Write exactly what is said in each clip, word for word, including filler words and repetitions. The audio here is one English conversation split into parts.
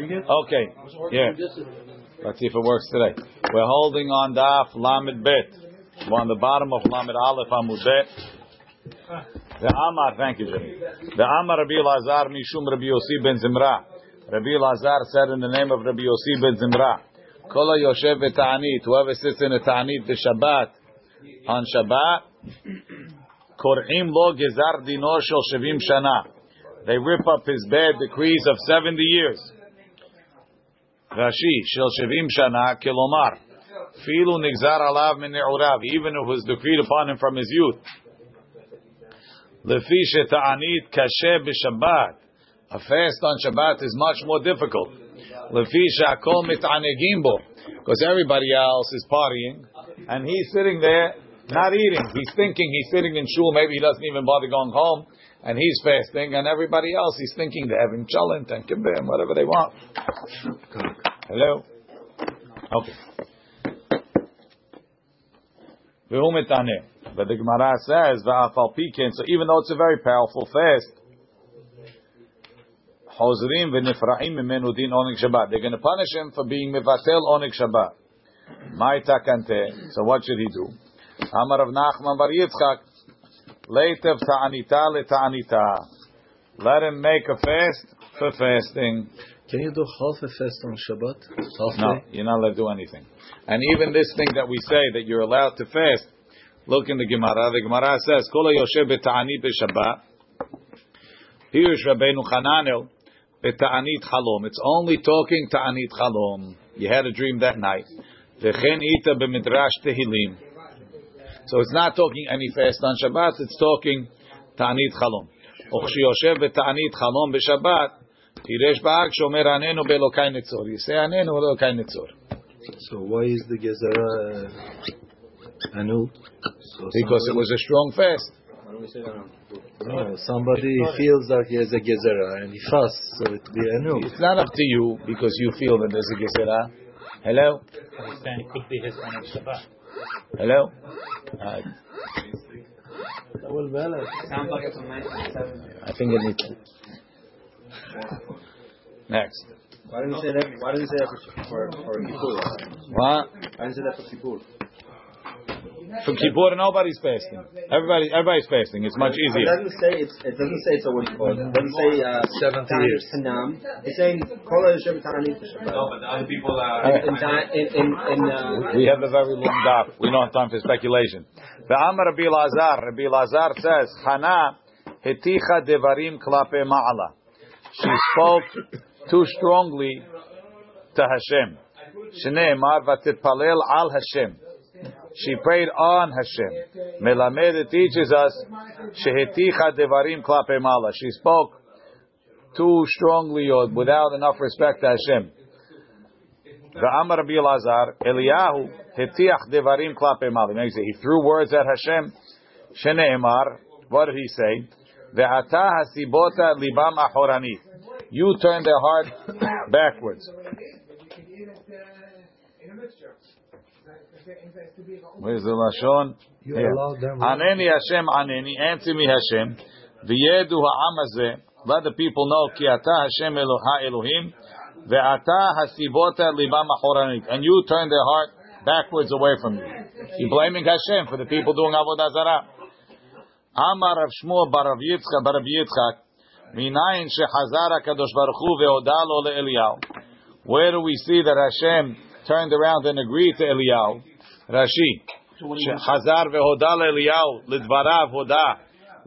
Okay. Yeah. Let's see if it works today. We're holding on Daf Lamed Bet. We're on the bottom of Lamed Aleph Amud Bet. The Amar, thank you, Jimmy. The Amar Rabbi Elazar Mishum Rabbi Yossi ben Zimra. Rabbi Elazar said in the name of Rabbi Yossi ben Zimra, Kol Yoshev v'Ta'anit, whoever sits in a Ta'anit v'Shabbat, on Shabbat, Kor'im Lo Gezar Dino Shel Shevim Shana. They rip up his bad decrees of seventy years. Rashi, Shel Shevim Shana, Kilomar. Filu Nigzar Alav Min Ne'urav, even if it was decreed upon him from his youth. Lefi Sheta'anit Kasheh B'Shabbat. A fast on Shabbat is much more difficult. Lefi She'akol Mit'anegim Bo. Because everybody else is partying, and he's sitting there, not eating. He's thinking, he's sitting in shul, maybe he doesn't even bother going home. And he's fasting, and everybody else is thinking they're having chalent and kibbeh and whatever they want. Hello? Okay. But the Gemara says, V'afal pikin, so even though it's a very powerful fast, Hozrim v'nifra'im mimenu din onik Shabbat. They're going to punish him for being mevatel onik Shabbat. Ma'ita kante. So what should he do? Amar of Nachman bar Yitzchak, let him make a fast for fasting. Can you do half a fast on Shabbat? Half no, day? You're not allowed to do anything. And even this thing that we say that you're allowed to fast, look in the Gemara. The Gemara says, Kol Yoshev b'Ta'anit b'Shabbat, Pirush Rabbeinu Chananel b'Ta'anit Chalom. It's only talking Ta'anit Chalom. You had a dream that night. V'chen ita b'Midrash Tehilim. So it's not talking any fast on Shabbat, it's talking Ta'anit Chalom. So why is the Gezerah uh, annulled? So because it was a strong fast. No, somebody feels that he has a Gezerah and he fasts, so it be annulled. It's not up to you because you feel that there's a Gezerah. Hello? It could be his own Shabbat. Hello? Right. I think it needs to. Next. Why didn't you say that? Why didn't you say that for for Kippur? What? Why didn't you say that for Kippur? For Kippur, nobody's fasting. Everybody, everybody's fasting. It's much easier. It doesn't say it's. It doesn't say it's a week. It doesn't say uh, seventy years. It's saying Kol Yoshev Ta'anit B'Shabbat. No, but other people are. We have a very long daf. We don't have time for speculation. The Amar Rabbi Elazar. Rabbi Elazar says, "Hana heticha devarim klape ma'ala." She spoke too strongly to Hashem. Shneimar v'titpalel al Hashem. She prayed on Hashem. Melamed teaches us sheheticha devarim klape mala. She spoke too strongly or without enough respect to Hashem. V'amar Rabbi Elazar Eliyahu hetiach devarim klape mala. He threw words at Hashem. Sheneimar. What did he say? Ve'ata hasibota libam achorani. You turned their heart backwards. Where's the lashon? You yeah. allowed them. Aneni Hashem, aneni, answer me Hashem. V'yedu ha'am hazeh. Let the people know ki ata Hashem ha'elohim ve'ata hasibota libam achoranit. And you turn their heart backwards away from you. You're blaming Hashem for the people doing avodah zarah. Amar Rav Shmuel bar Rav Yitzchak bar Rav Yitzchak minayin shechazar hakadosh baruch hu ve'oda lo leEliyahu. Where do we see that Hashem turned around and agreed to Eliyahu? Rashi, Chazar vehoda leEliyahu lidvarav hoda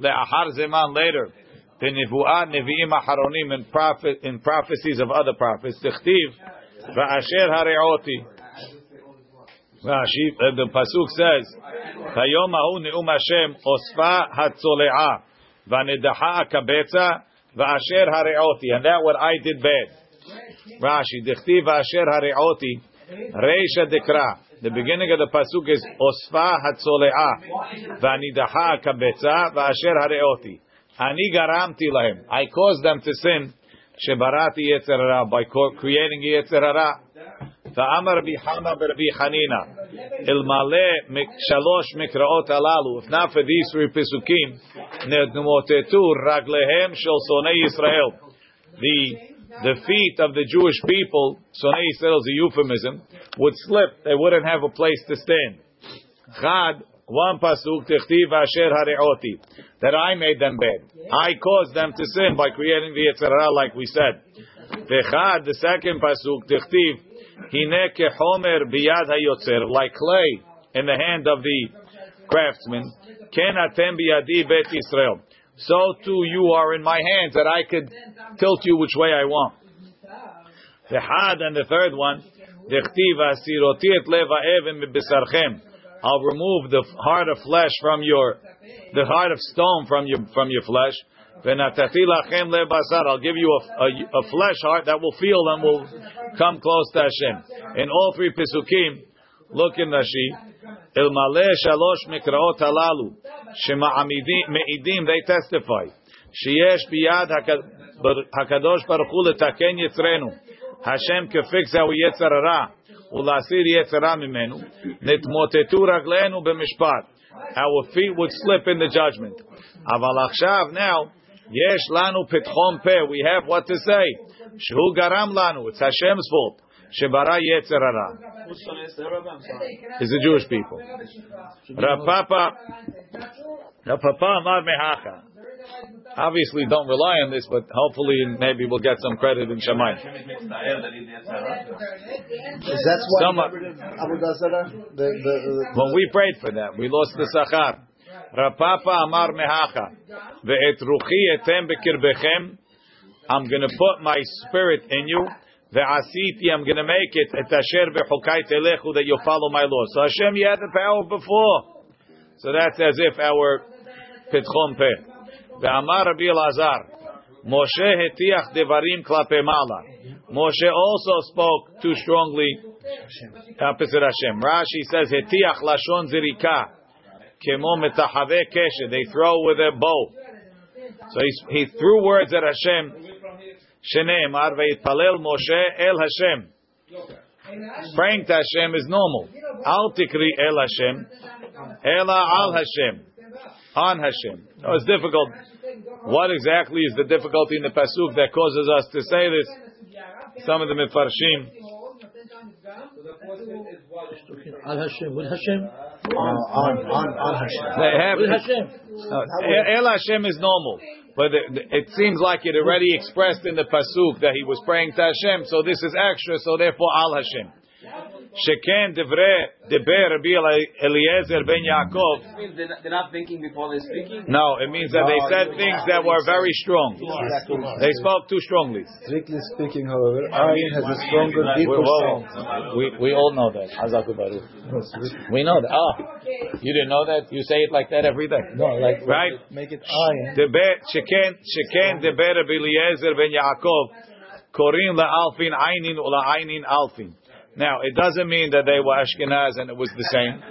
leachar zeman later the nevuah neviim acharonim in prophet in prophecies of other prophets. Tichtiv va'asher hareoti. Rashi, the pasuk says, "Hayom hahu neum Hashem osfa hatzoleah va'nedacha akabetza va'asher hareoti," and that what I did bad. Rashi, tichtiv va'asher hareoti. Reisha dekra. The beginning of the pasuk is Osfa hatzoleah vanidacha kabetza va'asher hareoti. Ani garamti lahem. I caused them to sin. Shebarati yetzerara by creating yetzerara. Va'amar bihana berbihanina. Ilmale shalosh mikraot alalu. If not for these three pesukim, ne'ednumotetu raglehem shel sonei Yisrael. The the feet of the Jewish people, Sonei Yisrael is a euphemism, would slip. They wouldn't have a place to stand. Chad, one pasuk, Tichtiv Asher Hareoti, that I made them bad. I caused them to sin by creating the Yetzer Hara, like we said. Vechad, the second pasuk, Tichtiv Hine Kehomer Biyad HaYotzer, like clay in the hand of the craftsman. Ken Atem Biyadi Bet Yisrael. So too you are in my hands, that I could tilt you which way I want. The had and the third one, I'll remove the heart of flesh from your, the heart of stone from your from your flesh. I'll give you a, a, a flesh heart that will feel and will come close to Hashem. In all three pesukim, look in Rashi. El Maleh Shalosh Mikraot Halalu Shema'amidim, they testify. Sheyesh Biyad Hakadosh Baruch Hu Letaken Yitzrenu. Hashem can fix our Yetzer Hara ulasir Yetzer Hara mimenu. Nitmotetu raglenu b'mishpat. Our feet would slip in the judgment. Aval achshav, now yesh lanu pitchom peh. We have what to say. Shehu garam lanu. It's Hashem's fault. Shebara Yetzer Hara. It's the Jewish people. Rapapa, Rapapa Amar Mehacha. Obviously, don't rely on this, but hopefully, maybe we'll get some credit in Shemai. Is that why when we prayed for that, we lost the Sachar. Rapapa Amar Mehacha. Ve'et ruchi etem bekirbechem. I'm going to put my spirit in you. Ve'asiti, I'm going to make it et asher bechukai telechu, that you'll follow my law. So Hashem, you had the power before. So that's as if our pitchom peh. Ve'amar Rabbi Elazar, Moshe hetiach devarim klape mala. Moshe also spoke too strongly opposite Hashem. Rashi says hetiach lashon zirika kemo metachave keshe. They throw with a bow. So he, he threw words at Hashem. Sheneimar ve'itpalel Moshe el Hashem. Praying to Hashem is normal. Al tikri el Hashem, ela al Hashem, on Hashem. Oh, it's difficult. What exactly is the difficulty in the pasuk that causes us to say this? Some of the mefarshim. Al Hashem, with Hashem. On, on, on Hashem. El Hashem is normal. But it, it seems like it already expressed in the pasuk that he was praying to Hashem, so this is extra, so therefore Al Hashem. Sheken devre deber Rabbi Eliezer ben Yaakov. They're not thinking before they're speaking. No, it means that they said things that were very strong. They spoke too strongly. Strictly speaking, however, Ayin has a stronger, deeper sound. We we all know that. We know that. Ah, oh, you didn't know that. You say it like that every day. No, like right. Make it Ayin. Deber sheken sheken deber Rabbi Eliezer ben Yaakov. Korin la alfin ainin ula ainin alfin. Now, it doesn't mean that they were Ashkenaz and it was the same.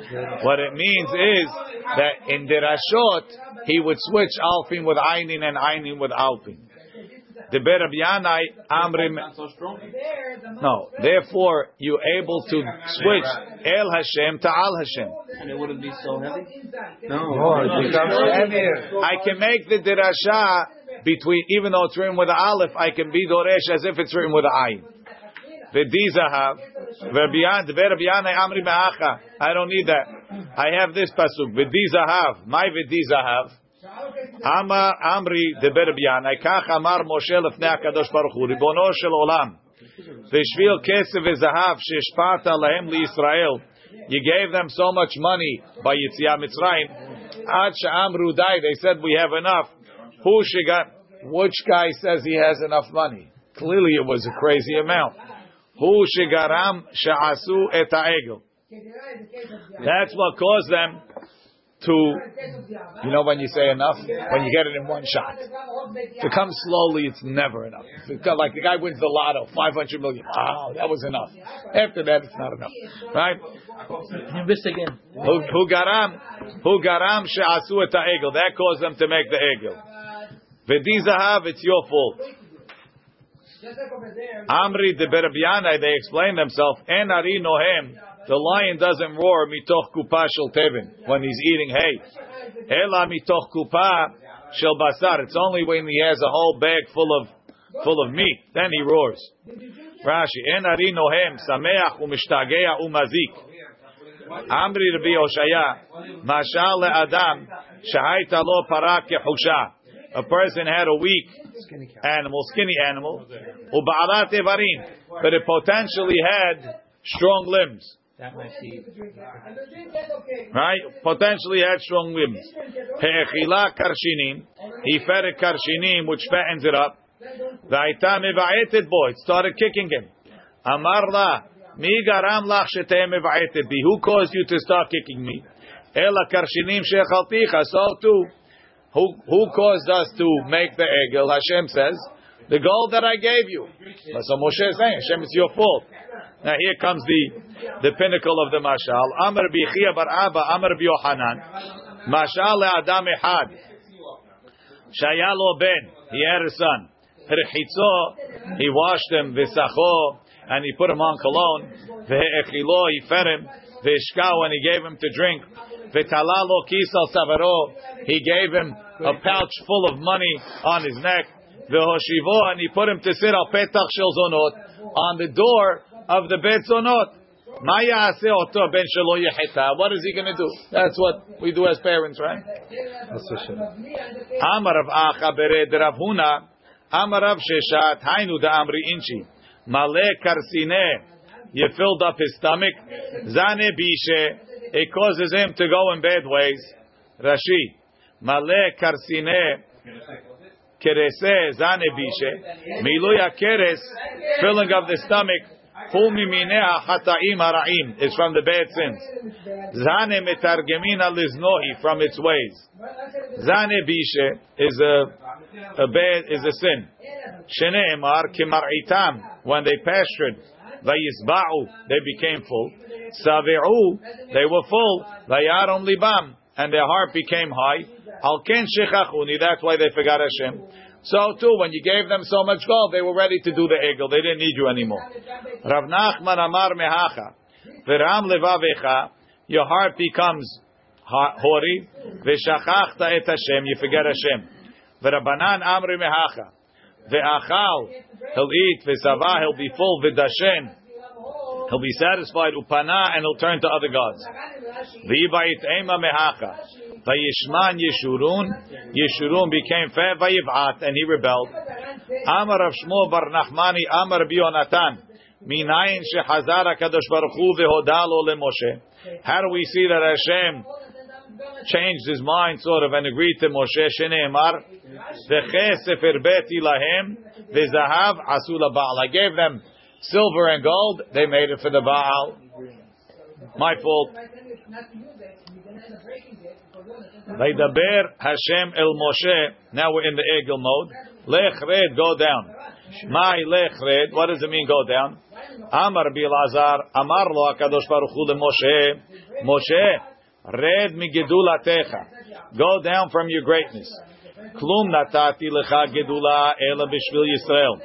What it means is that in Derashot, he would switch Alfin with Ainin and Ainin with Alfin. The Berab Yanai Amrim. No, therefore, you're able to switch El Hashem to Al Hashem. And it wouldn't be so heavy? No, it becomes heavier. I can make the Derashah between, even though it's written with Aleph, I can be Doresh as if it's written with Ayin. V'dizahav, v'biyan, v'biyan, I amri me'acha. I don't need that. I have this pasuk. V'dizahav, my v'dizahav. Ama amri de berbiyan. I kach amar Moshe lefnei Hakadosh Baruch Hu, ribono shel olam. V'shvil kesef v'zahav sheishpata lahem liYisrael. You gave them so much money by Yitzia Mitzrayim. Ad she'amru dai. They said we have enough. Who she got? Which guy says he has enough money? Clearly, it was a crazy amount. Who shigaram sha'asu et ha'egel. That's what caused them to, you know, when you say enough, when you get it in one shot. If it comes slowly, it's never enough. It's like the guy wins the lotto, five hundred million. Wow, that was enough. After that, it's not enough. Right? Again. Who garam, who garam sha'asu et ha'egel. That caused them to make the egel. V'dizahav, it's your fault. Amri de Berbiana, they explain themselves. Enari nohem, the lion doesn't roar mitoch kupa shel tevin, when he's eating hay. Ela mitoch kupa shel basar, it's only when he has a whole bag full of full of meat. Then he roars. Rashi, En Ari Nohem, Sameach Umishtagea Umazik. Amri Rabbi Hoshaya, Mashal leAdam, Shahaita Lo Parak Yehusha. A person had a weak animal, skinny animal, Uba'alat Evarim, but it potentially had strong limbs. That might be right. Potentially had strong limbs. He'echila karshinim. He fed a karshinim, which fattens it up. Va'ita mevaeted boy started kicking him. Amar la mi garam lach shetei mevaeted bi. Who caused you to start kicking me? Ela karshinim she'chalticha. So too, who who caused us to make the egel? Hashem says, the gold that I gave you. So Moshe is saying, Hashem, it's your fault. Now here comes the, the pinnacle of the mashal. Amr bi'chia bar Abba, Amr bi'Yohanan. Mashal le'adam echad. Shaya lo ben. He had a son. Perchitzo. He washed him. V'sacho. And he put him on cologne. V'echilo. He fed him. V'ishkao. And he gave him to drink. V'tala lo kisal savaro. He gave him a pouch full of money on his neck. V'hoshivo. And he put him to sit al petach shel zonot. On the door of the Beit Zonot. What is he going to do? That's what we do as parents, right? Amar Rav Acha bered Rav Huna, Amar Rav Sheshat, Hainu da Amri Inchi, Male Karsine. You filled up his stomach. Zane Bishe. It causes him to go in bad ways. Rashi, Male Karsine. Kerese Zane Bishe. Miluya Keres. Filling up the stomach. It's from the bad sins. Zane metargemina liznohi, from its ways. Zane bishe is a, a bad is a sin. Sheneemar kimaritam, when they pastured, vayizba'u, they became full. Savi'u, they were full. Vayarom libam, and their heart became high. Alken shechachuni, that's why they forgot Hashem. So too, when you gave them so much gold, they were ready to do the egel. They didn't need you anymore. Rav Nachman amar mehacha, v'ram levavecha, your heart becomes haughty. V'shachachta et Hashem, you forget Hashem. V'rabanan amri mehacha, v'achal, he'll eat, v'savah, he'll be full, v'dashen, he'll be satisfied, upana, and he'll turn to other gods. V'yibait ema mehacha. Vayishman Yeshurun, Yeshurun became fair Vayivat, and he rebelled. Amar of Shmuel bar Nachmani, Amar Bionatan, Minayin shehazara Kadosh Baruch Hu v'hodalo leMoshe. How do we see that Hashem changed his mind, sort of, and agreed to Moshe? Sheneemar v'chesef irbeti lahem v'zahav asu laBaal. I gave them silver and gold; they made it for the Baal. My fault. Vaydaber Hashem el Moshe. Now we're in the egel mode. Lech red, go down. My lech red. What does it mean, go down? Amar Bilazar, Amar lo Hakadosh Baruch Hu le Moshe. Moshe, red mi gedulatecha. Go down from your greatness. Klum natati lecha gedula ela b'shvil Yisrael.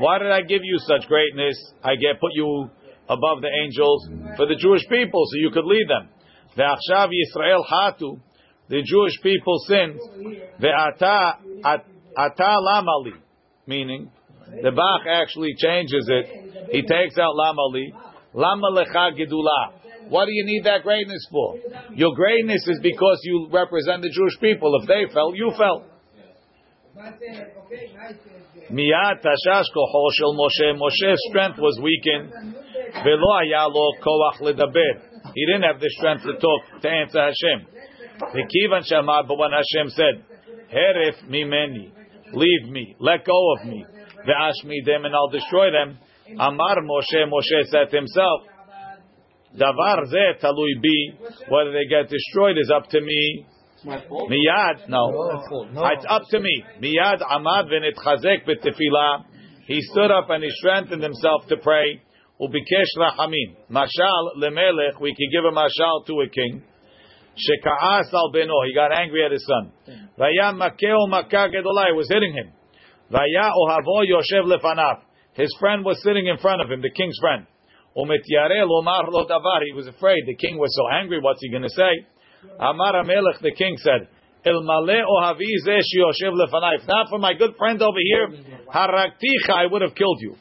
Why did I give you such greatness? I get put you above the angels for the Jewish people, so you could lead them. Ve'achshav Yisrael hatu. The Jewish people sinned. Ve'ata ata lamali, meaning the Bach actually changes it. He takes out lamali. Lama lecha gedula. What do you need that greatness for? Your greatness is because you represent the Jewish people. If they fell, you fell. Miyat tashash koho shel Moshe. Moshe's strength was weakened. Ve'lo haya lo koach ledaber. He didn't have the strength to talk to answer Hashem. V'kivan shamar, but when Hashem said, "Herif mimeni, leave me, let go of me, ve'ashmi them, and I'll destroy them," Amar Moshe, Moshe said to himself, "Davar zeh talui bi, whether they get destroyed is up to me." Miyad, no, it's up to me. Miyad amad v'nitchazek b'tefila. He stood up and he strengthened himself to pray. Ubikesh rachamin, mashal lemelech. We can give a mashal to a king. Sheka'as al beno, he got angry at his son. Vaya makeo makah gedolai, was hitting him. Vaya ohavo yoshev lefanav, his friend was sitting in front of him, the king's friend. Umetyareh lomar lo davar, he was afraid. The king was so angry, what's he going to say? Amar HaMelech, the king said, Elmale ohavi zeh sheyoshev lefanai. If not for my good friend over here, harakticha, I would have killed you.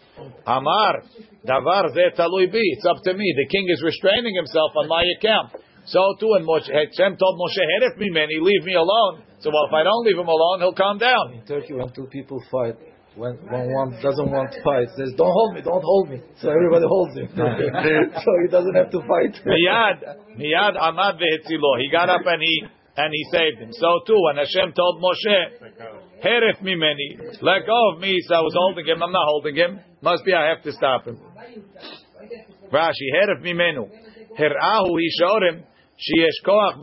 Amar davar zeh talui bi. It's up to me. The king is restraining himself on my account. So too, and Moshe, Hashem told Moshe, "Herif mimeni, leave me alone." So well, if I don't leave him alone, he'll calm down. In Turkey, when two people fight, when, when one doesn't want to fight, says, "Don't hold me, don't hold me." So everybody holds him, so he doesn't have to fight. Miyad, miyad, amad vehetzilo. He got up and he and he saved him. So too, when Hashem told Moshe, "Herif mimeni, let go of me," so I was holding him. I'm not holding him. Must be I have to stop him. Rashi, herif mimenu, herahu. He showed him. He could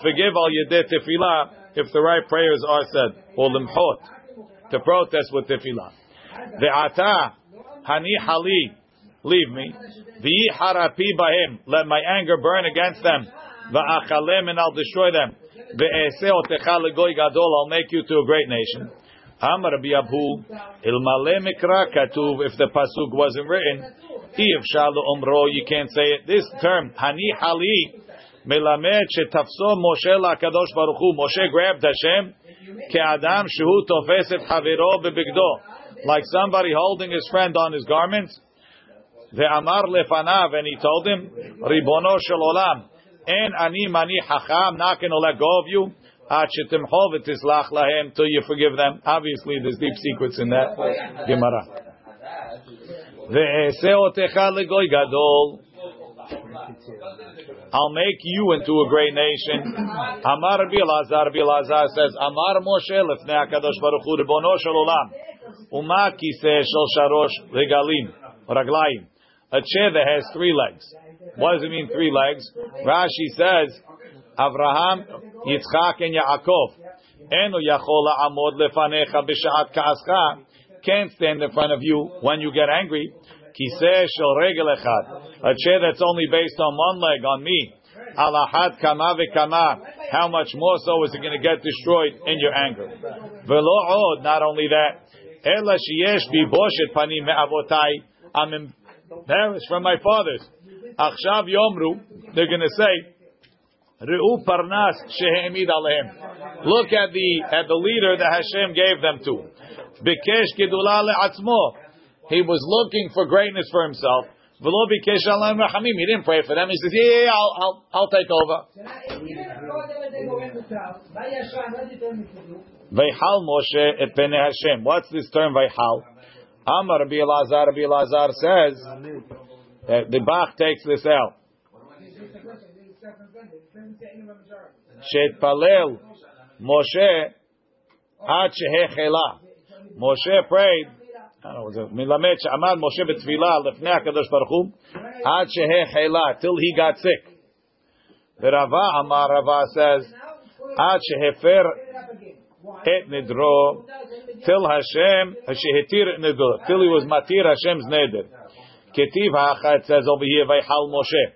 forgive al yedei tefillah if the right prayers are said, or limhot, to protest with tefillah. Ve'ata hani hali, leave me. Ve'i harapi b'hem, let my anger burn against them. Ve'achalem, and I'll destroy them. Ve'eseh otecha legoy gadol, I'll make you to a great nation. Amar b'yabu ilmale mikra katuv, if the pasuk wasn't written, you can't say it. This term, Hani Ali, Melamed Shetafso Moshe LaKadosh Baruch Hu. Moshe grabbed Hashem, Ke'adam Shehu Tofes Et Haviro Bebigdo, like somebody holding his friend on his garments. Ve'amar Lefanav, and he told him, Ribono Shel Olam, En Ani Mani Hacham, not going to let go of you. Ad Shetimchov V'Tislach Lahem, till you forgive them. Obviously, there's deep secrets in that Gemara. I'll make you into a great nation. Amar Bilazar, Bilazar says, Amar Moshe lefnei HaKadosh Baruch Hu Ribono Shel Olam, Uma kiseh shel sharosh regalim, raglayim. A chair that has three legs. What does it mean, three legs? Rashi says, Avraham, Yitzchak, and Yaakov. Eno yachol la'amod lefanecha b'sha'at ka'ascha. Can't stand in front of you when you get angry. Kiseh shel regel echad, a chair that's only based on one leg, on me. Alahad kama v'kama, how much more so is it going to get destroyed in your anger? Velo od, not only that, ela sheyesh biboshet panim me'avotai, I'm embarrassed from my fathers. Achshav yomru, they're going to say, Reu parnas shehe'emid alehem, look at the at the leader that Hashem gave them to. Bikesh gedula le'atzmo, he was looking for greatness for himself. V'lo bikesh alam rachamim, he didn't pray for them. He says, "Yeah, yeah, yeah I'll, I'll, I'll take over." Vayhal Moshe et penei Hashem. What's this term vayhal? Amar Rabbi Elazar, Rabbi Elazar says that the Bach takes this out. Shet palel Moshe ad shehechela. Moshe prayed. I don't know. Milamet she'amad Moshe b'tefila lefnei Hakadosh Baruch Hu ad shehechela, till he got sick. The Rava Amar Rava says ad shehefer et nidro, till Hashem shehetir nidro, till he was matir Hashem's neder. Ketiv ha'achad, it says over here vayhal Moshe.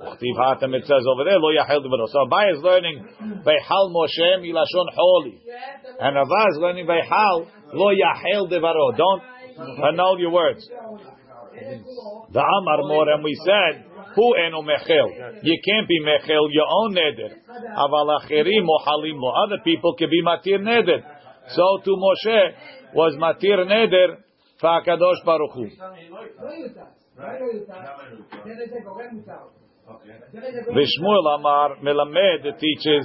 Ketiv ha'atam, it says over there lo yachel nidro. So Abai is learning vayhal Moshe milashon holi, and Rava is learning vayhal. Lo yahel devaro. Don't annul your words. The Amar Mor, and we said, Hu eno mechel. You can't be mechel your own neder. Aval acheri mohalim lo. Other people can be matir neder. So to Moshe was matir neder for Hakadosh Baruch Hu. Vishmuel Amar Melamed teaches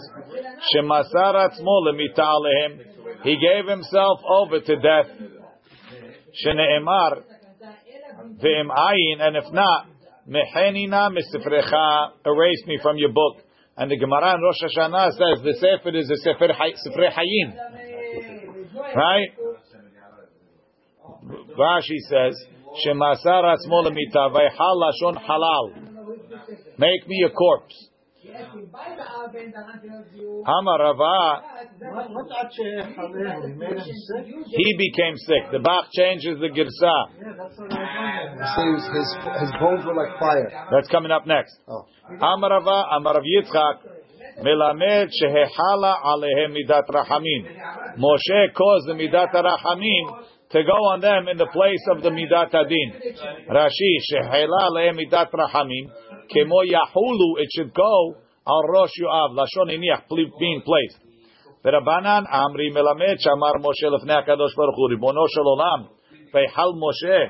shemasar atzmo lemita alehem. He gave himself over to death. Shene'emar ve'em ayin, and if not, mehenina misifrecha, erase me from your book. And the Gemara in Rosh Hashanah says the sefer is the sefer sifrei hayim, right? Rashi says shemasar atzmo lemita vayhal lashon halal, make me a corpse. Amar Rava, he became sick. The Bach changes the Girsa. Says his his bones were like fire. That's coming up next. Amar Rava, Amar Rav Yitzchak, Melamed shehehala alehem midat rachamin. Moshe caused the midat rachamin to go on them in the place of the midat adin. Rashi shehehala alehem midat rachamin. Kemo yahulu, it should go Al Rosh Yoav, Lashon Iniach, being placed. V'Rabanan Amri Melamed Shamar Moshe Lefnei Hakadosh Baruch Hu Ribono Shel Olam Ve'Hal Moshe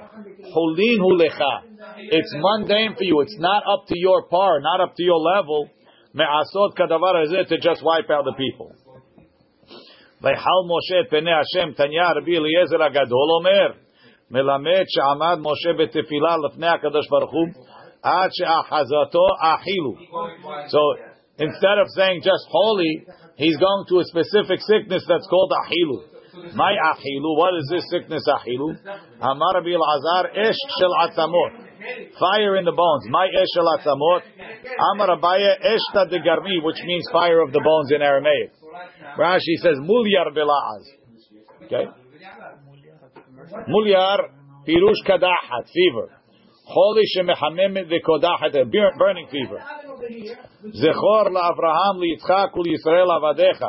Holin Hu Lecha. It's mundane for you. It's not up to your par, not up to your level. Me'asot Kadavar Hazeh, to just wipe out the people. Ve'Hal Moshe Et Penei Hashem Tanya Rabbi Eliezer Agadol Omer Melamed Shamad Moshe B'Tefila Lefnei Hakadosh Baruch Hu Ad She'achazato Ahilu. So instead of saying just holy, he's going to a specific sickness that's called ahilu. My ahilu. What is this sickness ahilu? Amar Rabbi Elazar, esh shel atzamot, fire in the bones. My esh shel atzamot. Amar Abaya, esh ta degarmi, which means fire of the bones in Aramaic. Rashi says mulyar belaz. Okay, mulyar pirush kadahat, fever. Holy shemehamem dekodahat, burning fever. זכור לאברהם ליצחק ולישראל עבדיך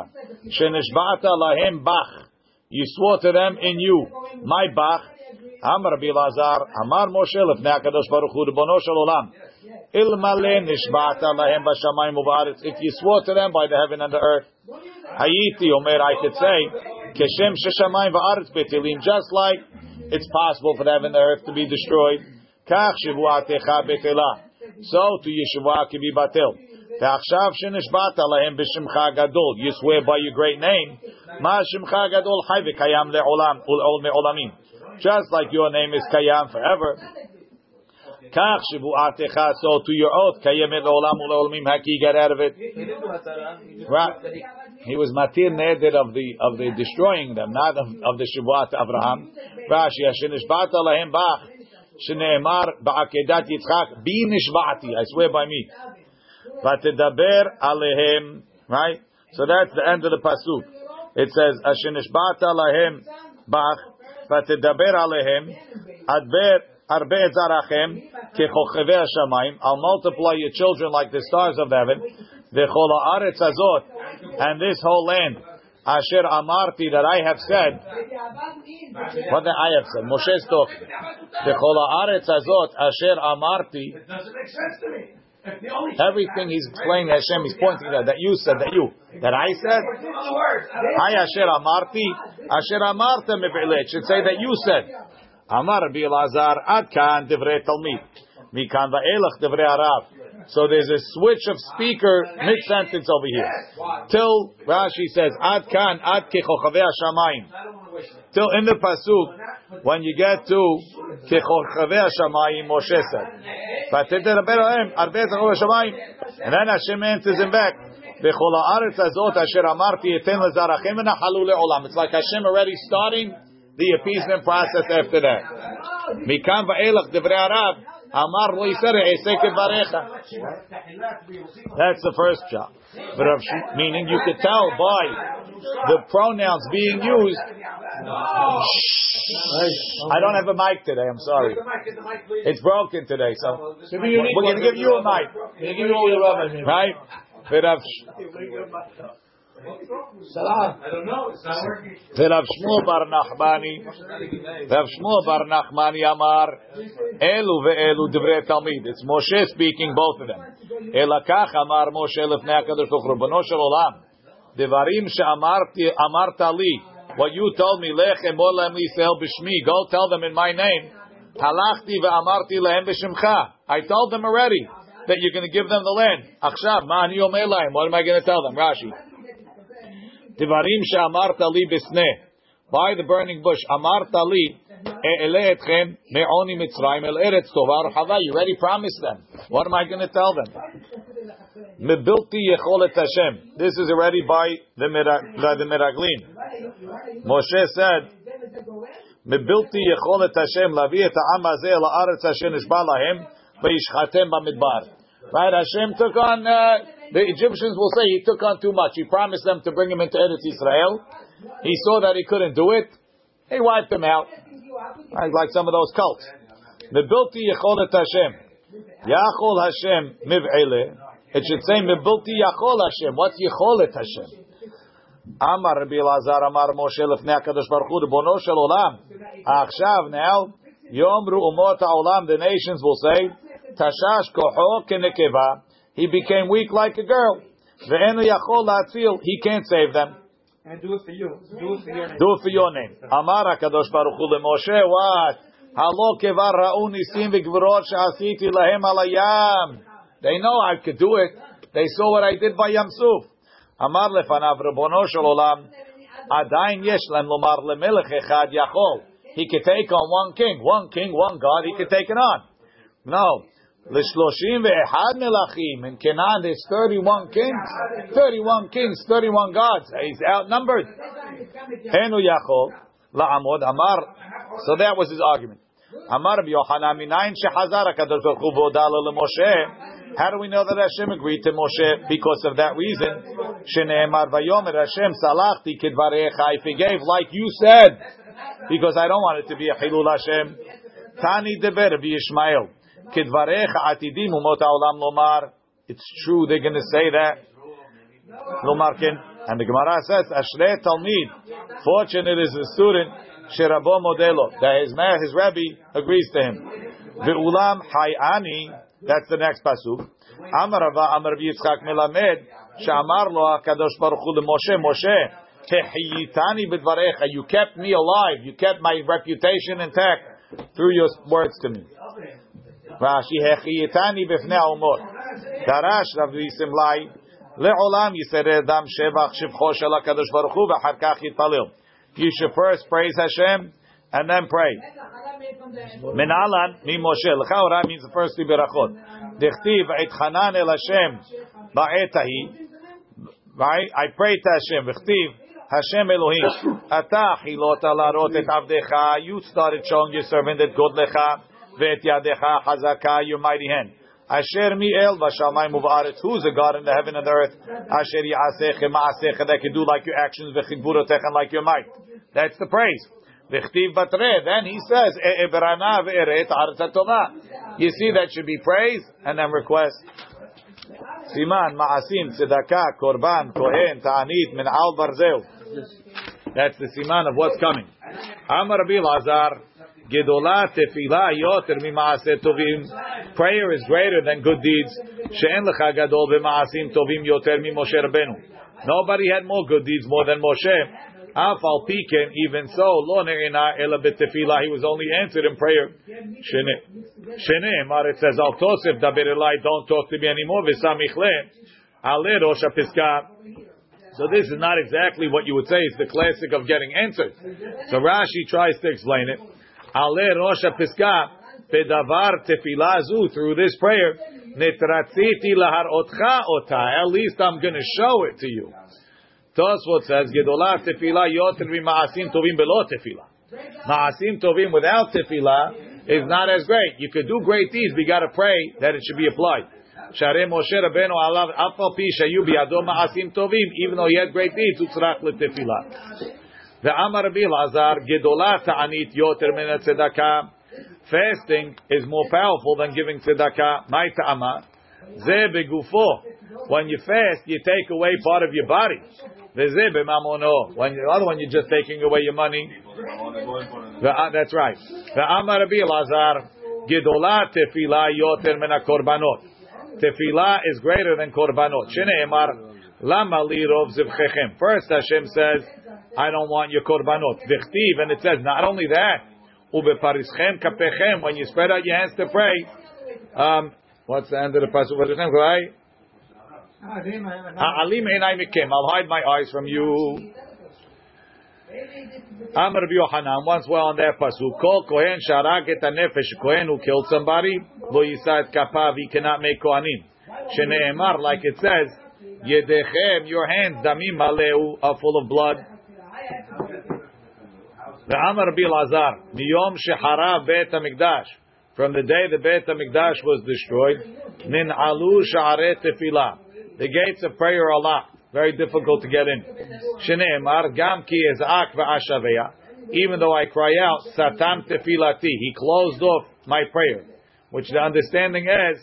שנשבעת להם בך, you swore to them in you my בך. אמר רבי אלעזר, אמר משה לפני הקדוש ברוך הוא ריבונו של עולם, אלמלא נשבעת להם בשמיים ובארץ, if you swore to them by the heaven and the earth. הייתי אומר, I could say, כשם ששמיים וארץ בטלים, just like it's possible for the heaven and the earth to be destroyed, כך שבועתך בטלה, so to Yeshua can be batel. Ve'achshav shenishbat alahem b'shimcha gadol, you swear by your great name. Ma shimcha gadol chai v'kayam le'olam ul'ol me'olamim, just like your name is kayam forever. Kach shivu'atecha, so to your oath, kayam le'olam ul'olamim, how can you get out of it? Right. He was matir neder of the of the destroying them, not of, of the shivu'at Abraham. Rashi shenishbat alahem bach. Shneimar ba'akedat Yitzchak bi nishvati, I swear by me. V'tedaber alehem, right? So that's the end of the pasuk. It says ashenishbat alehem bach v'tedaber alehem adber arbe zarachem kechochevei hashamayim. I'll multiply your children like the stars of heaven. V'chol ha'aretz hazot, and this whole land asher amarti, that I have said. What did I have said? Moshe's talking. Bechol ha'aretz hazot asher amarti. It doesn't make sense to me. The only everything he's explaining, Hashem, he's pointing at that you said, that you, that I said. I asher amarti, asher amarta mev'ileh, should say that you said. Amar Rabbi Elazar, ad kan divrei talmid, mikan va'elach divrei harav. So there's a switch of speaker mid-sentence over here. Till Rashi says, Ad kan, ad kechochevei hashamayim. Till in the pasuk, when you get to kechochevei hashamayim, Moshe said, and then Hashem answers him back. It's like Hashem already starting the appeasement process after that. That's the first job. Meaning you could tell by the pronouns being used. I don't have a mic today, I'm sorry. It's broken today, so we're going to give you a mic. Right? Salam. I don't know. It's not working. Rav Shmuel bar Nachmani, Rav Shmuel bar Nachmani Amar, Elu ve'elu divrei Talmid. It's Moshe speaking, both of them. Elakach Amar Moshe lefnei Hakadosh Baruch Hu Ribono Shel Olam, Devarim she'amarti amarta li. What you told me, Lech emor lahem Yisrael b'shmi. Go tell them in my name. Halachti ve'amarti lahem b'shimcha. I told them already that you're going to give them the land. Achshav ma ani omer lahem. What am I going to tell them? Rashi. Devarim she'amarta li b'sneh, by the burning bush. Amarta li e'eleh etchem me'oni Mitzrayim el eretz tova rechava. You already promised them. What am I going to tell them? Mebilti yecholet Hashem. This is already by the Meraglim. Moshe said, Mebilti yecholet Hashem lavi et ha'am hazeh la'aretz asher nishba lahem ve'yishchatem bamidbar. Right? Hashem took on. Uh, The Egyptians will say he took on too much. He promised them to bring him into Eretz Israel. He saw that he couldn't do it. He wiped them out. Right, like some of those cults. Mebilti yecholet Hashem. Yachol Hashem miv'ele. It should say mebilti yachol Hashem. What's yecholet Hashem? Amar Rabbi Elazar Amar Moshe lefnei HaKadosh Baruch Hu Ribono Shel Olam. Achshav now, Yomru umot ha'olam, the nations will say, Tashash koho kenekeva. He became weak like a girl. He can't save them. And do it for you. Do it for your name. Do it for your name. Amar HaKadosh Baruch Hu leMoshe, what? Halo kevar ra'u nisim v'gvurot she'asiti lahem al hayam. They know I could do it. They saw what I did by Yam Suf. Amar lefanav Ribono shel Olam, adayin yesh lahem lomar lemelech echad yachol. He could take on one king, one king, one God. He could take it on. No. L'shloshim ve'ehad melachim. In Canaan, there's thirty-one kings. thirty-one kings, thirty-one gods. He's outnumbered. Henu yachol la'amod amar. So that was his argument. Amar b'Yochanan minayin shehazar HaKadosh Baruch Hu v'oda lo leMoshe. How do we know that Hashem agreed to Moshe? Because of that reason. Shene'emar v'yomer Hashem salachti k'dvarecha. I forgave like you said. Because I don't want it to be a chilul Hashem. Tani deber b'Yishmael. It's true, they're going to say that. And the Gemara says, Ashrei Talmid, fortunate is the student, Sherabo Modelo, that his, his rabbi agrees to him. Ve'ulam Hayani, that's the next pasuk. Amarava Amar Yitzchak Melamed, Shamar Lo HaKadosh Baruch Hu Moshe, Moshe, Tehiyitani B'dvarecha, you kept me alive, you kept my reputation intact through your words to me. Rashi hechiyetani b'fnei umot. Darash Rav Yisim Lai le'olam yisereh dam shevach shivcho shel HaKadosh Baruch Hu v'achar kach yitpalil. You should first praise Hashem and then pray. Min alan mi Moshe. L'chaora means the first liberachot. Dichtiv etchanan el Hashem ba'etahi. Right, I pray to Hashem. Dichtiv Hashem Elohim. Ata achilot alarot et avdecha. You started showing your servant that God lecha. V'et yadecha hazaka, your mighty hand. Asher mi'el v'shamayim u'v'aretz, who's the God in the heaven and the earth? Asher ya'aseche ma'aseche, that can do like your actions, v'chigburotechem, like your might. That's the praise. V'chtiv batre, then he says, e'ebrana v'eret ha'aretz ha'tovah. You see, that should be praise, and then request. Siman, ma'asim, tzedakah, korban, kohen, ta'anit, min al barzeu. That's the siman of what's coming. Amar Rabbi Lazar. Gedolah tefillah yoter mima'aseh tovim. Prayer is greater than good deeds. She'en lecha gadol b'ma'asim tovim yoter mimoshe Rabbeinu. Nobody had more good deeds more than Moshe. Afal piken, even so, lo ne'ina ela b'tefillah. He was only answered in prayer. Shene, Marit says, al tosef daber elai, don't talk to me anymore. V'samichle, ale rosh ha'piskah. So this is not exactly what you would say is the classic of getting answered. So Rashi tries to explain it. Ale rosh hapiska pedavar tefillah zu, through this prayer netratziti laharotcha otah, at least I'm going to show it to you. Tosfot says gedolah tefillah yoter mima'asim tovim belo tefillah. Ma'asim tovim without tefillah is not as great. You could do great deeds, we got to pray that it should be applied. Sharei Moshe Rabbeinu alav afal pi shayu bi'ado ma'asim tovim, even though he had great deeds, utzrach letefillah. The Amar Rabbi Lazar, Gedolah ta'anit yoter min tzedakah. Fasting is more powerful than giving tzedakah. My ta'amah. Zeh begufo. When you fast, you take away part of your body. Zeh b'mamono. When the other one, you're just taking away your money. That's right. The Amar Rabbi Lazar, Gedolah tefillah yoter min korbanot. Tefillah is greater than korbanot. Shene Amar, lama li rov zivchechem. First Hashem says, I don't want your korbanot. V'chtiv, and it says, not only that, ubeparizchem kapechem, when you spread out your hands to pray, um, what's the end of the passage? Right? Ha'alim einai mikem, I'll hide my eyes from you. Amar b'Yohanan, once we're on that pasuk, kol kohen sharag et hanefesh, kohen who killed somebody, lo yisa et kapav, he cannot make kohanim. Shene'emar, like it says, yedechem, your hands, damim maleu, are full of blood. The Amar Rabbi Lazar, miyom sheharav Beit HaMikdash, from the day the Beit HaMikdash was destroyed, nin'alu sha'arei tefillah, the gates of prayer are locked, very difficult to get in. Shene'emar gam ki ez'ak v'ashavea, even though I cry out, satam tefilati, he closed off my prayer, which the understanding is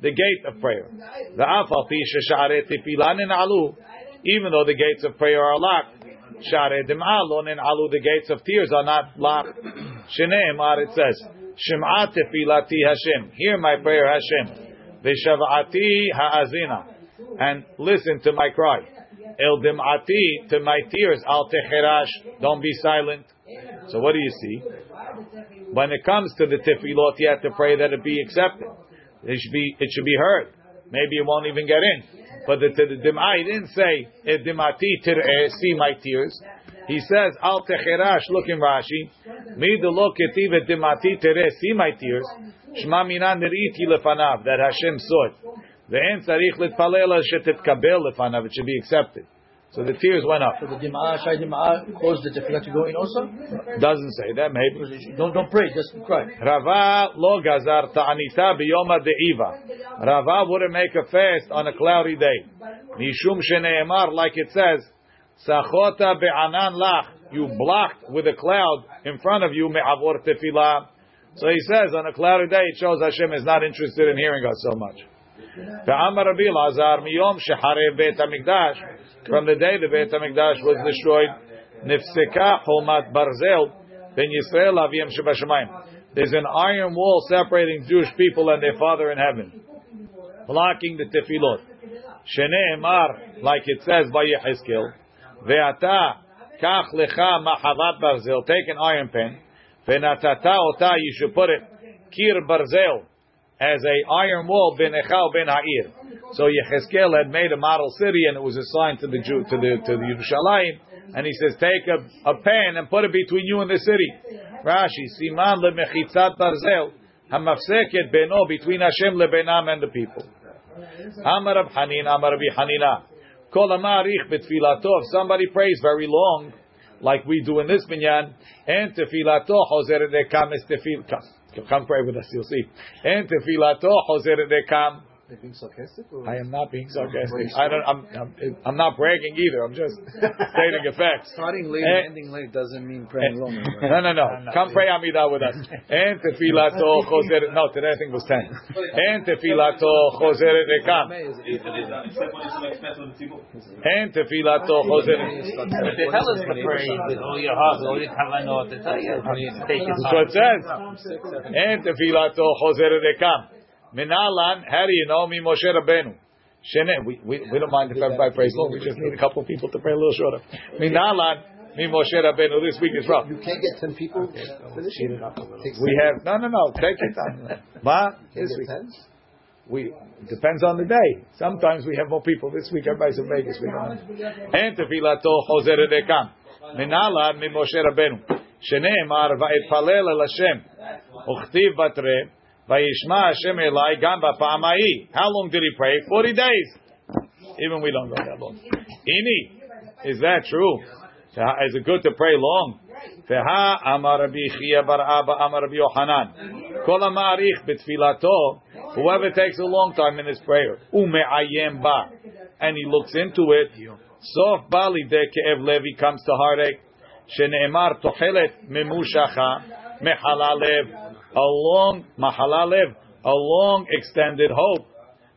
the gate of prayer. The afal pi sha'arei tefillah nin'alu, even though the gates of prayer are locked. Share dem'alon and alu, the gates of tears are not locked. Shneimar, it says, Shem'at tefilati Hashem. Hear my prayer, Hashem. Veshavati ha'azina, and listen to my cry. El dim'ati, to my tears. Al teherash, don't be silent. So what do you see? When it comes to the tefillot, you have to pray that it be accepted. It should be, it should be heard. Maybe it won't even get in. But the, the, the dim'ah, he didn't say El dim'ati tir'eh, see my tears. He says Al teherash, look in Rashi. Midulok etiv el dim'ati tir'eh, see my tears. Shema mina nir'iti lefanav, that Hashem saw it. Ve'en tzarich litpalel al shetetkabel lefanav, it should be accepted. So the tears went up. So the dim'ah, shy dim'ah caused the tefillah to go in also? Doesn't say that, maybe. Don't, don't pray, just cry. Rava lo gazar ta'anita biyoma de'iva. Rava wouldn't make a fast on a cloudy day. Mishum shene'emar, like it says, Sachota be'anan lach, you blocked with a cloud in front of you, me'avor tefillah. So he says, on a cloudy day, it shows Hashem is not interested in hearing us so much. From the day the Beit HaMikdash was destroyed, there's an iron wall separating Jewish people and their Father in heaven, blocking the tefillot. Like it says by Yehezkel, take an iron pen, you should put it kir barzel, as a iron wall, ben Echal ben Ha'ir. So Yechezkel had made a model city, and it was assigned to the Jew, to the to the Yerushalayim. And he says, take a, a pen and put it between you and the city. Rashi, siman lemechitzat barzel, hamafseket beno, between Hashem lebenam and the people. Amar Rab Hanin, Amar Rabbi Hanina, kol amarich betfilato. If somebody prays very long, like we do in this minyan, and tefilato hozer dekamis tefilkas. Come pray with us, you'll see. And tefilato choser dekam. You're being sarcastic? Or? I am not being sarcastic. I don't. I'm, I'm. I'm not bragging either. I'm just stating the facts. Starting late and ending late doesn't mean praying long. Right? No, no, no. Come pray Amidah with us. And tefilato choser. No, today I think it was ten. And tefilato choser dekam. And tefilato choser. They tell us to pray with all your heart, all your talent. They tell you. So it says. And tefilato choser dekam. Minalan, how do you know? Mi Moshe Rabbeinu. We, we, we don't mind if everybody prays long. We just need a couple of people to pray a little shorter. Minalan, mi Moshe Rabbeinu. This week is rough. You can't get ten people okay, so for this year. We have no, no, no. Take your time. Ma, this week. We depends on the day. Sometimes we have more people. This week everybody's in Vegas. We don't. And tefilato choser dekam. Minalan, mi Moshe Rabbeinu. Shene'emar va'etpalel el Hashem. Uchtiv batre. How long did he pray? Forty days. Even we don't go that long. Ini, is that true? Is it good to pray long? Whoever takes a long time in his prayer, and he looks into it, sof bali de ke'ev levi comes to heartache. Shene'emar tochelet memushacha mechalalev. A long mahalalev, a long extended hope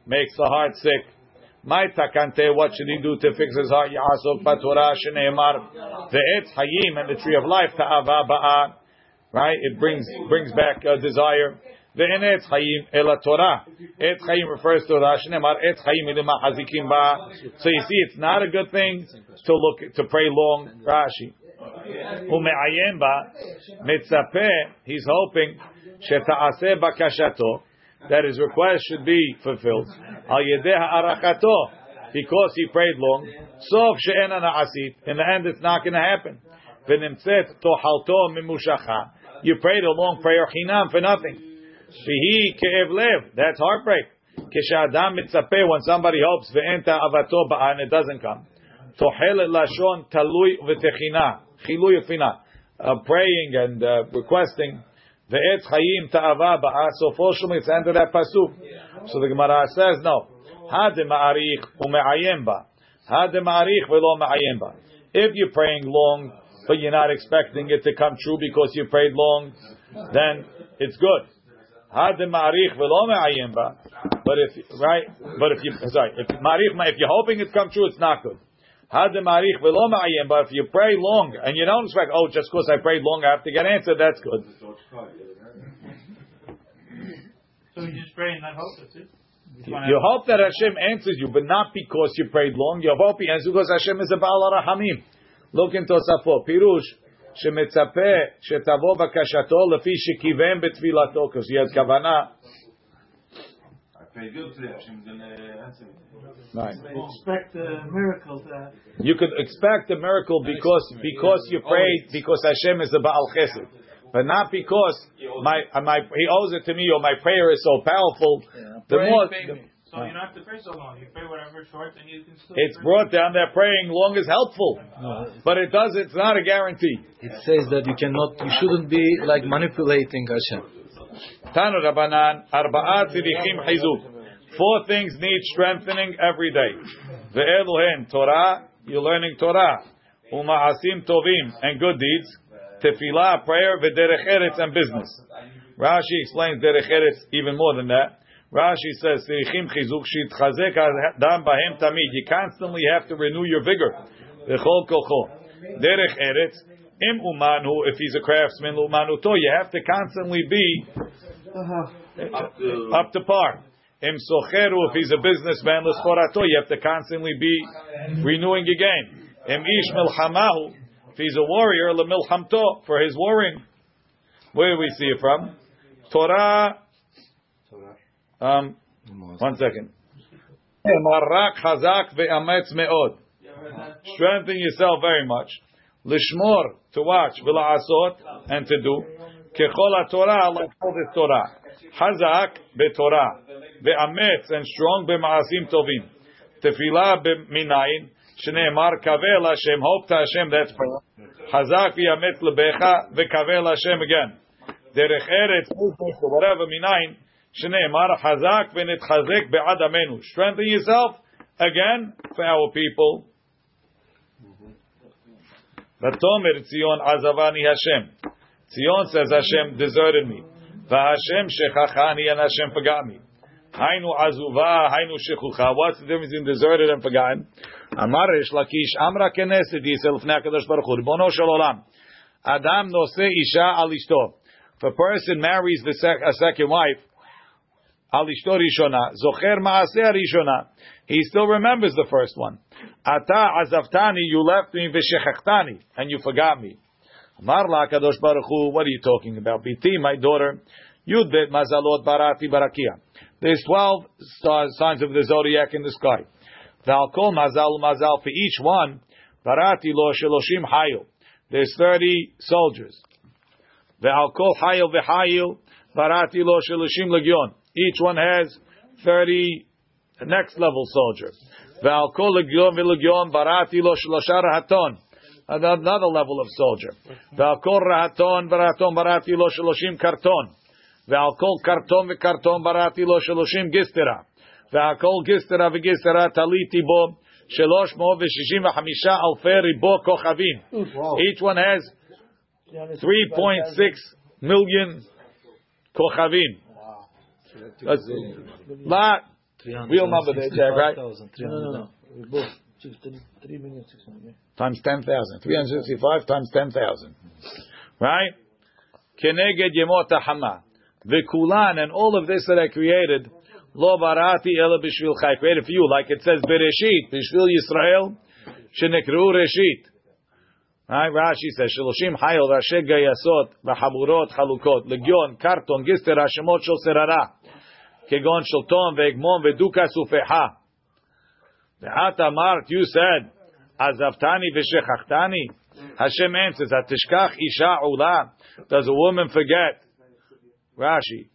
makes the heart sick. My takante, what should he do to fix his heart? Ya'asok batorah shene'emar, the etz hayim, and the tree of life ta'ava ba'a, right? It brings brings back a desire. The etz hayim ela Torah, etz hayim refers to Torah. Shene'emar etz hayim ilma hazikim ba'a. So you see, it's not a good thing to look to pray long. Rashi ume'ayem ba mitzapeh, he's hoping that his request should be fulfilled because he prayed long. In the end, it's not going to happen. You prayed a long prayer for nothing. That's heartbreak. When somebody hopes and it doesn't come, uh, praying and uh, requesting. The etz chayim ta'ava ba'a, so fortunately it's under that pasuk. So the Gemara says no. Had ma'arich u'me'ayem ba. Had ma'arich ve'lo me'ayem ba. If you're praying long, but you're not expecting it to come true because you prayed long, then it's good. Had ma'arich ve'lo me'ayem ba. But if right, but if you sorry, if ma'arich, if you're hoping it's come true, it's not good. Had ma'arich ve'lo me'ayem ba. If you pray long and you don't expect, oh, just because I prayed long, I have to get answered. That's good. So you just pray and not hope, that's it? You, you hope that Hashem answers you, but not because you prayed long. You hope He answers because Hashem is a Baal Rahamim. Look into Tosafot. Pirush shemetzapeh shetavo bakashato lefi shekivem betvilato, because he has kavanah. Very good today. Hashem's going to answer me. Right. Expect a miracle. To you could expect a miracle because because you prayed, because Hashem is the Baal Chesed, but not because my my He owes it to me or my prayer is so powerful. Yeah. The pray, more. The, so you don't have to pray so long. You pray whatever short, and you can still. It's brought down that praying long is helpful, uh, but it does. It's not a guarantee. It says that you cannot, you shouldn't be like manipulating Hashem. Tanu Rabbanan, Arba'at Tzirichim Chizuk. Four things need strengthening every day. Ve'eluhen, Torah, you're learning Torah. Uma'asim Tovim, and good deeds. Tefillah, prayer, ve'derech eretz, and business. Rashi explains derech eretz even more than that. Rashi says, Tzirichim Chizuk, Shitchazek Adam Bahem Tamid. You constantly have to renew your vigor. V'chol kocho. Derech eretz. Im umanu, if he's a craftsman, umanuto, you have to constantly be uh, up to par. Im socheru, if he's a businessman, l'schorato, you have to constantly be renewing your game. Im ish milchamahu, if he's a warrior, l'milchamto, for his warring. Where do we see it from? Torah. Um, one second. Marak hazak ve'ametz me'od. Strengthen yourself very much. Lishmor, to watch, v'la'asot, and to do. Kechol Torah, like all the Torah. Hazak beTorah, ve'ametz, and strong b'ma'asim tovim. Tefillah b'minayin, shneimar kaveh l'Hashem, hope to Hashem. That's prayer. Hazak v'ametz lebecha ve'kaveh l'Hashem again. Derech eretz, whatever minayin, shneimar hazak v'nitchazek be'ad amenu. Strengthen yourself again for our people. Vatomer Tzion azavani Hashem. Tzion says Hashem deserted me. V'Hashem shechachani, and Hashem forgot me. Hainu azuva, hainu shechucha. What's the difference in deserted and forgotten? Amar Reish Lakish amra keneset yisel lefnei Hakadosh Baruch Hu. Ribono shel olam. Adam noseh isha al ishto. If a person marries the sec- a second wife, al ishto rishona, zocher maaseh rishona, he still remembers the first one. Ata azavtani, you left me, v'shechachtani, and you forgot me. Amar la Kadosh Baruch Hu, what are you talking about? Biti, my daughter, Yud bet mazalot barati barakia. There's twelve stars, signs of the zodiac in the sky. V'alkol mazal mazal, for each one, barati lo sheloshim hayo. There's thirty soldiers. V'alkol hayo v'hayo, barati lo sheloshim legion. Each one has thirty next level soldiers. Another level of soldier. Each one has three point six million kochavim. That's lot. Real number there, Jack, right? No, no, no. Times ten thousand. three hundred sixty-five times ten thousand. Right? Keneged Yemot Hama. V'kulan, and all of this that I created, Lo barati ela b'shvil chai. I created for you, like it says, Bereshit, b'shvil Yisrael, shenekru Reshit. Right? Rashi says, Shloshim hayol, Rashe gayasot, v'hamurot halukot, legion, karton, gister, hashemot shol serara. Kegon Shalton Vegmon Veduka Sufeha. The Atamart, you said, Azavtani Veshechachtani. Hashem answers, Atishkach Isha Ula. Does a woman forget? Rashi.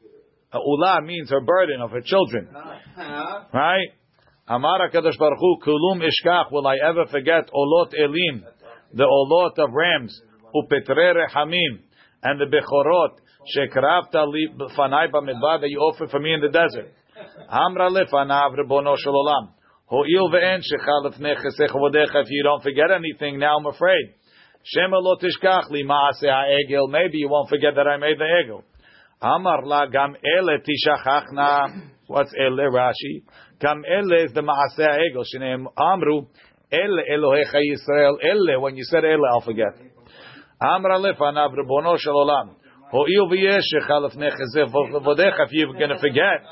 Ula means her burden of her children. Right? Amara Kadosh Baruch Hu, Kulum Ishkach, will I ever forget Olot Elim, the Olot of rams, Upetre Rehamim, and the Bechorot. Shekravta li b'fanai b'midbar, that you offer for me in the desert. Hamra lefanav ribono shel olam. Ho'il ve'en shechalef nechesech vodecha. If you don't forget anything, now I'm afraid. Shema lo tishkach li ma'aseh ha'egel. Maybe you won't forget that I made the egel. Amar la gam ele tishachachna. What's ele, Rashi? Gam ele is the ma'aseh ha'egel. Shneim amru ele Elohecha Yisrael. Ele, when you said ele, I'll forget. Amra lefanav ribono shel olam. If you're going to forget,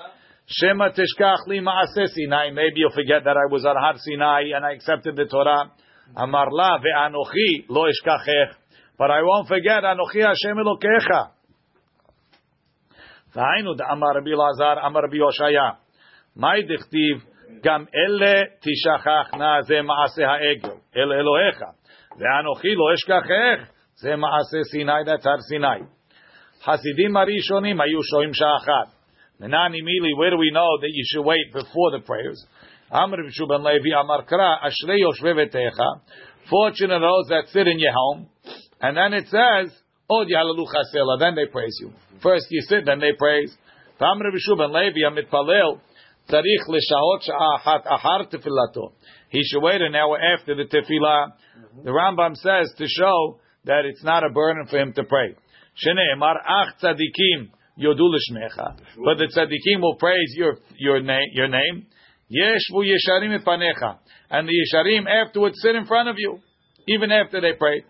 Shema teshkach li ma'aseh Sinai. Maybe you'll forget that I was on Har Sinai and I accepted the Torah. Amar la ve'anochi lo eshkachech. But I won't forget anochi Hashem elokecha. V'ainu d'amar Rabbi Lazar, amar Rabbi Yoshaya. Mai dichtiv gam ele tishachachna ze ma'aseh ha'egel. El elohecha. Ve'anochi lo eshkachech. Ze ma'aseh Sinai, that's Har Sinai. Hasidim arishonim hayu shohim sha'achat. Menani Mili, where do we know that you should wait before the prayers? Amr B'Shu Ben Levi, Amar Kra, Ashrei Yoshvei V'Techa. Fortunate are those that sit in your home. And then it says, Od Yahalalu Chasela, then they praise you. First you sit, then they praise. Amr B'Shu Ben Levi, Amit Palel, Tzarich L'Shahot Sha'achat Ahar Tefilato. He should wait an hour after the Tefillah. The Rambam says to show that it's not a burden for him to pray. Shnei Mar Ach Tzadikim. Yodu l'shmecha, but the tzaddikim will praise your your name. Your name, yeshvu yesharim epanecha, and the yesharim afterwards sit in front of you, even after they pray.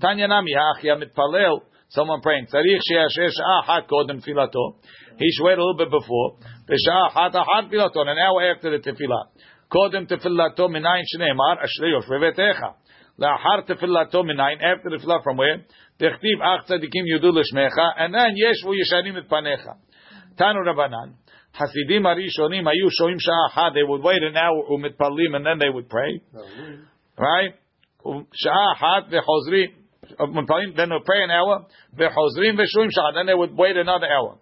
Tanya nami ha'achya mitpalel, someone praying tzarich she'ashesh achat kodem filato. He should wait a little bit before b'shah achat achat filato, an hour after the tefillah. Kodem tefilato minayin shneimar ashrei yoshvei v'techa. La'achar tefilato minayin, after the tefillah from where? Dechtiv ach tzadikim yudu l'shmecha, and then yeshvu yeshanim et panecha. Tanu Rabbanan, Hasidim arishonim hayu shohim sha'acha, they would wait an hour umitpalim, and then they would pray. Right? Sha'achat v'chozrim, then they would pray an hour, v'chozrim v'shohim sha'achat, then they would wait another hour.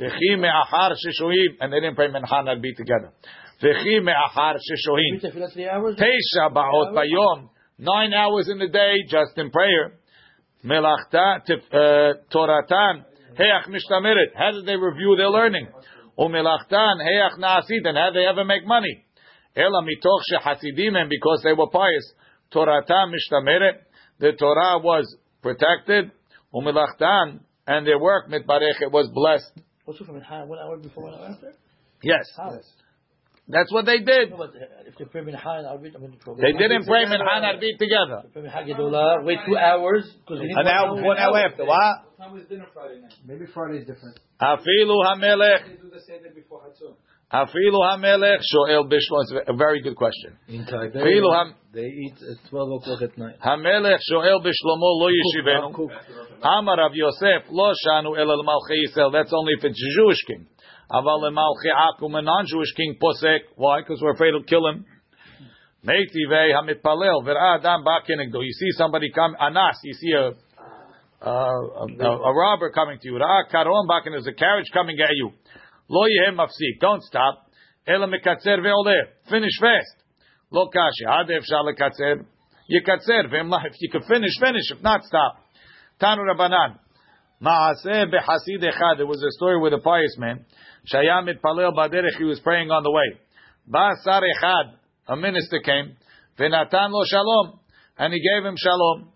V'chi me'achar she'shohim, and they didn't pray menhan, that'd be together. V'chi me'achar she'shohim, teisha ba'ot bayom, nine hours in the day, just in prayer. Melachta toratan heyach mistameret. How did they review their learning? Umelachtan heyach naasid. And how did they ever make money? Ela mitoch shehasidim, and because they were pious, toratan mistameret. The Torah was protected. Umelachtan, and their work mitbarech, it was blessed. Also from one hour before, one hour after. Yes. That's what they did. No, but if they pray mincha and arvit, I mean, they didn't pray mincha and arvit together. Wait two hours. An hour, one hour after. What? What time is dinner Friday night? Maybe Friday is different. Afilu hamelech. They do the seder before Hatzon. Afilu hamelech shoel bishlo. It's a very good question. Afilu ham. They eat at twelve o'clock at night. Hamelech shoel bishlomo lo yeshivenu. Amar Rav Yosef lo shanu el al malchei Yisrael. That's only if it's Jewish king. Aval emalchi akum, a non-Jewish king, posek. Why? Because we're afraid he'll kill him. Meitivei hamitpalel v'ra adam ba'kenegdo. You see somebody come, anas. You see a a, a, a robber coming to you. Ra karon ba'ken, there's a carriage coming at you. Lo yehem mafsik. Don't stop. Ela mekatzer ve'oleh. Finish fast. Lo kashi. Ad efshar lekatzer. Yekatzer ve'imlah. If you can finish, finish. If not, stop. Tanu Rabbanan. Ma'aseh behasid echad. There was a story with a pious man. Shayam mitpalel baderech, he was praying on the way. Ba'asar echad, a minister came. V'natan lo shalom, and he gave him shalom.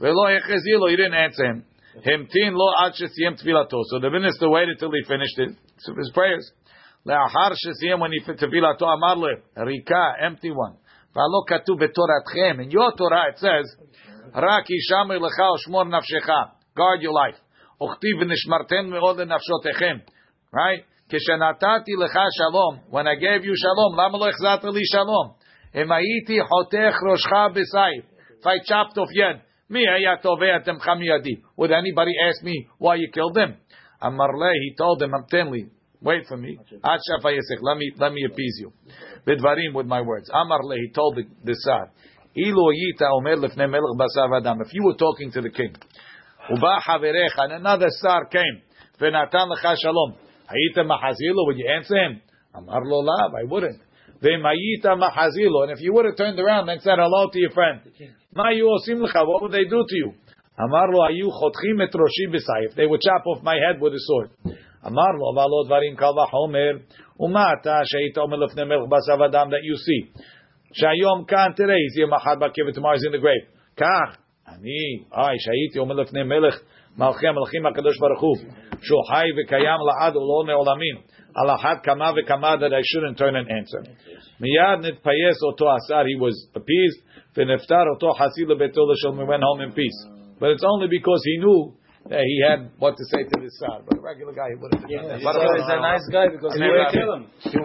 V'lo echezilo, he didn't answer him. Himtin lo ad shesiyem tefilato. So the minister waited till he finished it, so his prayers. Le'achar shesiyem, when he finished tefilato, amar le rika, empty one. V'alo katu betoratchem. In your Torah it says, Rak hishamir lecha ushmor nafshecha. Guard your life. Ochtiv v'nishmarten me'od le'nafshotechem. Right? Kishenatati lecha shalom. When I gave you shalom, lama lo echzata li shalom. Emayiti hotech roshcha b'sayif. If I chopped off yed, mi haya toveh atemcha miyadi. Would anybody ask me why you killed him? Amar leh, he told him, amtenli, wait for me. Ad shafa yesech, let me, let me appease you. Bidvarim, with my words. Amar leh, he told the, the Tsar. Ilo yita omer lefne melech basav adam. If you were talking to the king, uba haverecha, and another Tsar came, v'natan lecha shalom. Hayita mahazilo, would you answer him? Amar lo lav, I wouldn't. V'mayita mahazilo, and if you would have turned around and said hello to your friend, ma'yu osim lecha, what would they do to you? Amar lo ayu chotchim et roshi b'sayif. They would chop off my head with a sword. Amar lo valo dvarim kal v'chomer, uma'ata she'ita omer lefne melech basav adam, that you see. Shayom kan, today he's here machad ba'kev, tomorrow he's in the grave. Kach, ani, ay, she'iti omer lefne melech, malchi ha-melchim ha-kadosh baruch hu, shuhai v'kayam la'ad ulone olamin, alachat kama v'kama, that I shouldn't turn and answer. Miyad nitpayes oto asar, he was appeased, v'neftar oto hasid lebeto l'sholom, we went home in peace. But it's only because he knew that he had what to say to this son. But a regular guy, he would have. Yeah, but he's a nice guy because he would have killed him.